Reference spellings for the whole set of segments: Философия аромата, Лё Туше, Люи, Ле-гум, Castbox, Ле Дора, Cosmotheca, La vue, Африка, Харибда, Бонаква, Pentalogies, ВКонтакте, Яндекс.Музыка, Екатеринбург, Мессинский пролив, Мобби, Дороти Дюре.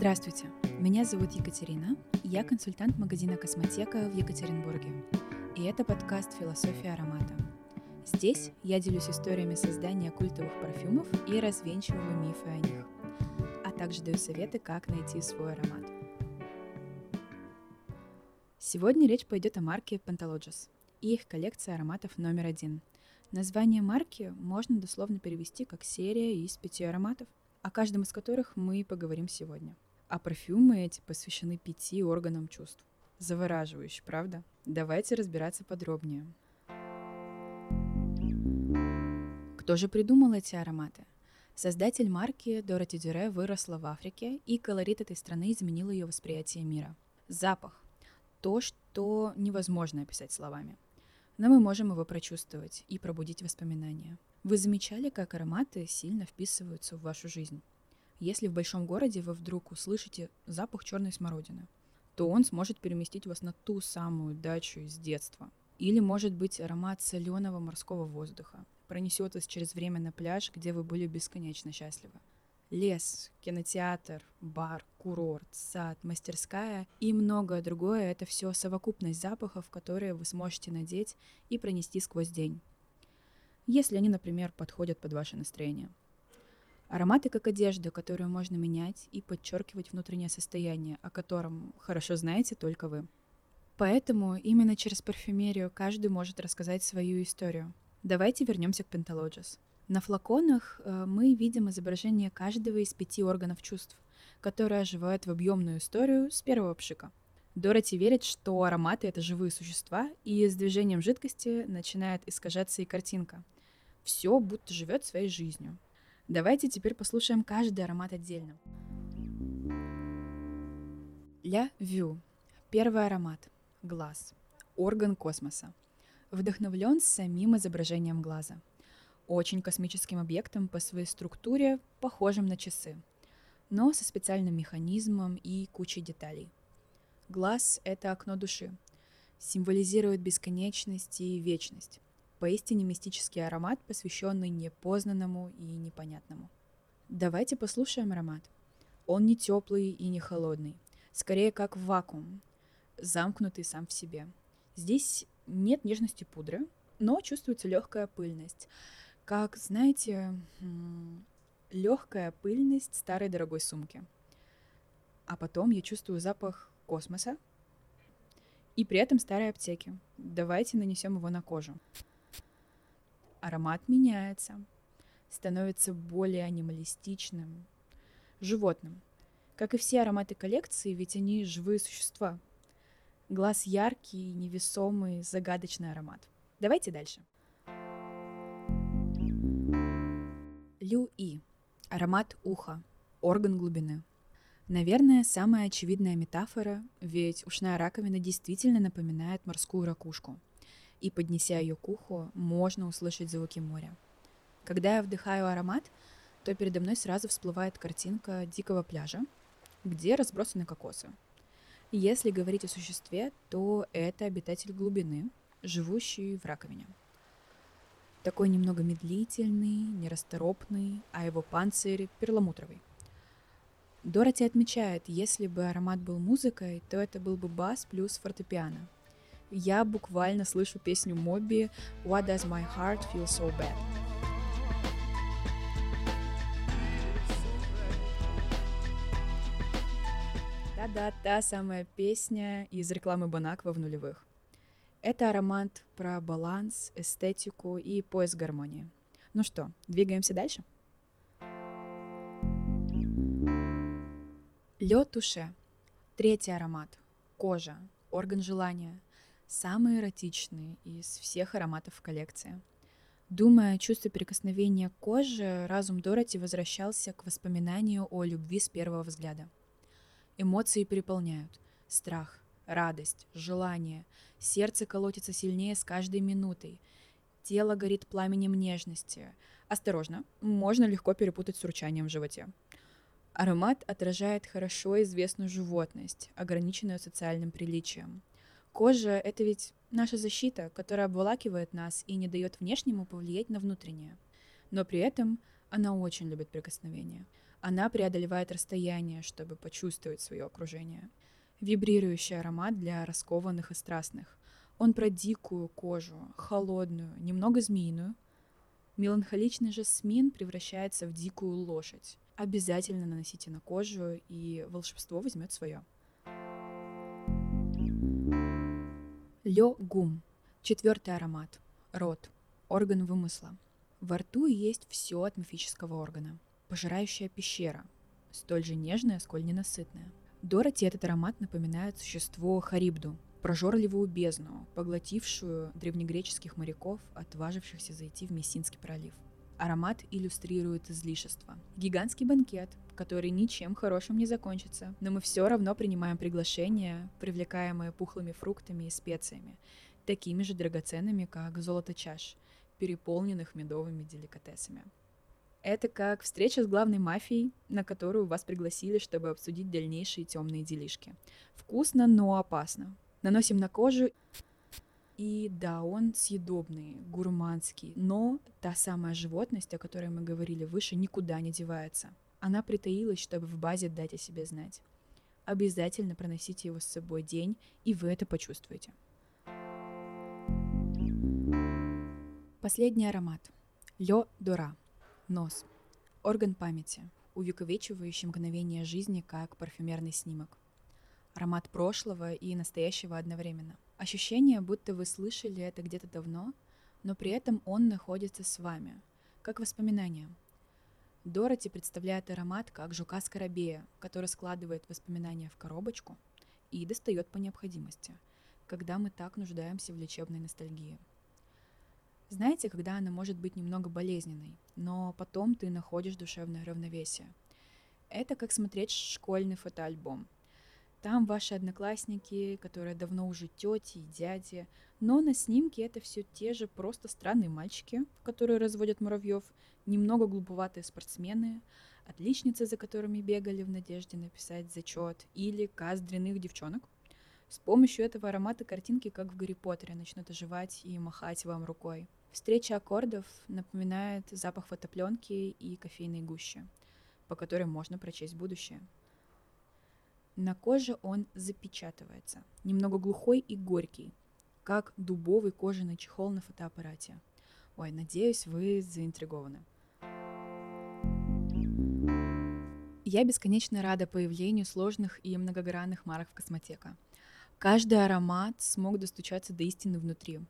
Здравствуйте, меня зовут Екатерина, я консультант магазина Cosmotheca в Екатеринбурге, и это подкаст «Философия аромата». Здесь я делюсь историями создания культовых парфюмов и развенчиваю мифы о них, а также даю советы, как найти свой аромат. Сегодня речь пойдет о марке Pentalogies и их коллекции ароматов номер 1. Название марки можно дословно перевести как серия из 5 ароматов, о каждом из которых мы поговорим сегодня. А парфюмы эти посвящены 5 органам чувств. Завораживающе, правда? Давайте разбираться подробнее. Кто же придумал эти ароматы? Создатель марки Дороти Дюре выросла в Африке, и колорит этой страны изменил ее восприятие мира. Запах – то, что невозможно описать словами. Но мы можем его прочувствовать и пробудить воспоминания. Вы замечали, как ароматы сильно вписываются в вашу жизнь? Если в большом городе вы вдруг услышите запах черной смородины, то он сможет переместить вас на ту самую дачу из детства. Или, может быть, аромат соленого морского воздуха пронесет вас через время на пляж, где вы были бесконечно счастливы. Лес, кинотеатр, бар, курорт, сад, мастерская и многое другое – это все совокупность запахов, которые вы сможете надеть и пронести сквозь день, если они, например, подходят под ваше настроение. Ароматы как одежда, которую можно менять и подчеркивать внутреннее состояние, о котором хорошо знаете только вы. Поэтому именно через парфюмерию каждый может рассказать свою историю. Давайте вернемся к Pentalogies. На флаконах мы видим изображение каждого из 5 органов чувств, которые оживают в объемную историю с первого пшика. Дороти верит, что ароматы — это живые существа, и с движением жидкости начинает искажаться и картинка. Все будто живет своей жизнью. Давайте теперь послушаем каждый аромат отдельно. La vue. Первый аромат. Глаз. Орган космоса. Вдохновлен самим изображением глаза. Очень космическим объектом по своей структуре, похожим на часы, но со специальным механизмом и кучей деталей. Глаз — это окно души, символизирует бесконечность и вечность. Поистине мистический аромат, посвященный непознанному и непонятному. Давайте послушаем аромат. Он не теплый и не холодный, скорее как вакуум, замкнутый сам в себе. Здесь нет нежности пудры, но чувствуется легкая пыльность. Как, знаете, легкая пыльность старой дорогой сумки. А потом я чувствую запах космоса и при этом старой аптеки. Давайте нанесем его на кожу. Аромат меняется, становится более анималистичным, животным. Как и все ароматы коллекции, ведь они живые существа. Глаз — яркий, невесомый, загадочный аромат. Давайте дальше. Люи. Аромат уха. Орган глубины. Наверное, самая очевидная метафора, ведь ушная раковина действительно напоминает морскую ракушку. И, поднеся ее к уху, можно услышать звуки моря. Когда я вдыхаю аромат, то передо мной сразу всплывает картинка дикого пляжа, где разбросаны кокосы. Если говорить о существе, то это обитатель глубины, живущий в раковине. Такой немного медлительный, нерасторопный, а его панцирь перламутровый. Дороти отмечает, если бы аромат был музыкой, то это был бы бас плюс фортепиано. Я буквально слышу песню Мобби «What does my heart feel so bad?». Да-да, та самая песня из рекламы Бонаква в нулевых. Это аромат про баланс, эстетику и поиск гармонии. Ну что, двигаемся дальше? Лё Туше. Третий аромат. Кожа. Орган желания. Самый эротичный из всех ароматов в коллекции. Думая о чувстве прикосновения к коже, разум Дороти возвращался к воспоминанию о любви с первого взгляда. Эмоции переполняют. Страх, радость, желание. Сердце колотится сильнее с каждой минутой. Тело горит пламенем нежности. Осторожно, можно легко перепутать с урчанием в животе. Аромат отражает хорошо известную животность, ограниченную социальным приличием. Кожа — это ведь наша защита, которая обволакивает нас и не дает внешнему повлиять на внутреннее. Но при этом Она очень любит прикосновения. Она преодолевает расстояние, чтобы почувствовать свое окружение. Вибрирующий аромат для раскованных и страстных. Он про дикую кожу, холодную, немного змеиную. Меланхоличный жасмин превращается в дикую лошадь. Обязательно наносите на кожу, и волшебство возьмет свое. Ле-гум. 4-й аромат. Рот. Орган вымысла. Во рту есть все от мифического органа. Пожирающая пещера. Столь же нежная, сколь ненасытная. Дороти этот аромат напоминает существо Харибду, прожорливую бездну, поглотившую древнегреческих моряков, отважившихся зайти в Мессинский пролив. Аромат иллюстрирует излишество. Гигантский банкет, который ничем хорошим не закончится, но мы все равно принимаем приглашения, привлекаемые пухлыми фруктами и специями, такими же драгоценными, как золото чаш, переполненных медовыми деликатесами. Это как встреча с главной мафией, на которую вас пригласили, чтобы обсудить дальнейшие темные делишки. Вкусно, но опасно. Наносим на кожу. И да, он съедобный, гурманский, но та самая животность, о которой мы говорили выше, никуда не девается. Она притаилась, чтобы в базе дать о себе знать. Обязательно проносите его с собой день, и вы это почувствуете. Последний аромат. Ле Дора. Нос. Орган памяти, увековечивающий мгновение жизни, как парфюмерный снимок. Аромат прошлого и настоящего одновременно. Ощущение, будто вы слышали это где-то давно, но при этом он находится с вами, как воспоминание. Дороти представляет аромат как жука-скарабея, который складывает воспоминания в коробочку и достает по необходимости, когда мы так нуждаемся в лечебной ностальгии. Знаете, когда она может быть немного болезненной, но потом ты находишь душевное равновесие. Это как смотреть школьный фотоальбом. Там ваши одноклассники, которые давно уже тети и дяди, но на снимке это все те же просто странные мальчики, которые разводят муравьев, немного глуповатые спортсмены, отличницы, за которыми бегали в надежде написать зачет, или коздренных девчонок. С помощью этого аромата картинки, как в Гарри Поттере, начнут оживать и махать вам рукой. Встреча аккордов напоминает запах фотопленки и кофейной гущи, по которой можно прочесть будущее. На коже он запечатывается, немного глухой и горький, как дубовый кожаный чехол на фотоаппарате. Ой, надеюсь, вы заинтригованы. Я бесконечно рада появлению сложных и многогранных марок в Cosmotheca. Каждый аромат смог достучаться до истины внутри.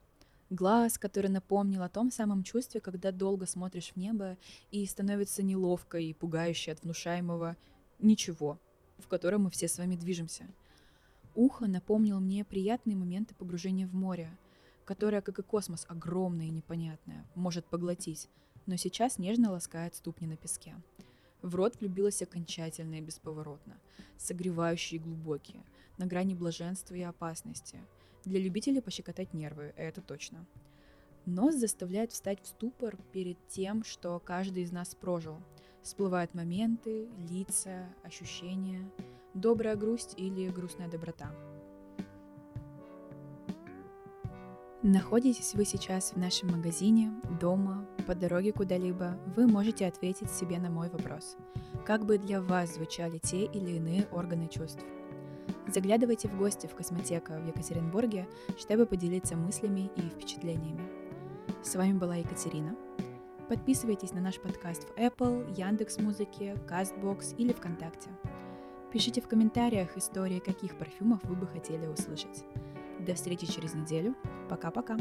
Глаз, который напомнил о том самом чувстве, когда долго смотришь в небо и становится неловко и пугающе от внушаемого «ничего», в котором мы все с вами движемся. Ухо напомнило мне приятные моменты погружения в море, которое, как и космос, огромное и непонятное, может поглотить, но сейчас нежно ласкает ступни на песке. В рот влюбилась окончательно и бесповоротно, согревающие и глубокие, на грани блаженства и опасности. Для любителей пощекотать нервы, это точно. Нос заставляет встать в ступор перед тем, что каждый из нас прожил. Всплывают моменты, лица, ощущения, добрая грусть или грустная доброта. Находитесь вы сейчас в нашем магазине, дома, по дороге куда-либо, вы можете ответить себе на мой вопрос. Как бы для вас звучали те или иные органы чувств? Заглядывайте в гости в Cosmotheca в Екатеринбурге, чтобы поделиться мыслями и впечатлениями. С вами была Екатерина. Подписывайтесь на наш подкаст в Apple, Яндекс.Музыке, Castbox или ВКонтакте. Пишите в комментариях истории, каких парфюмов вы бы хотели услышать. До встречи через неделю. Пока-пока!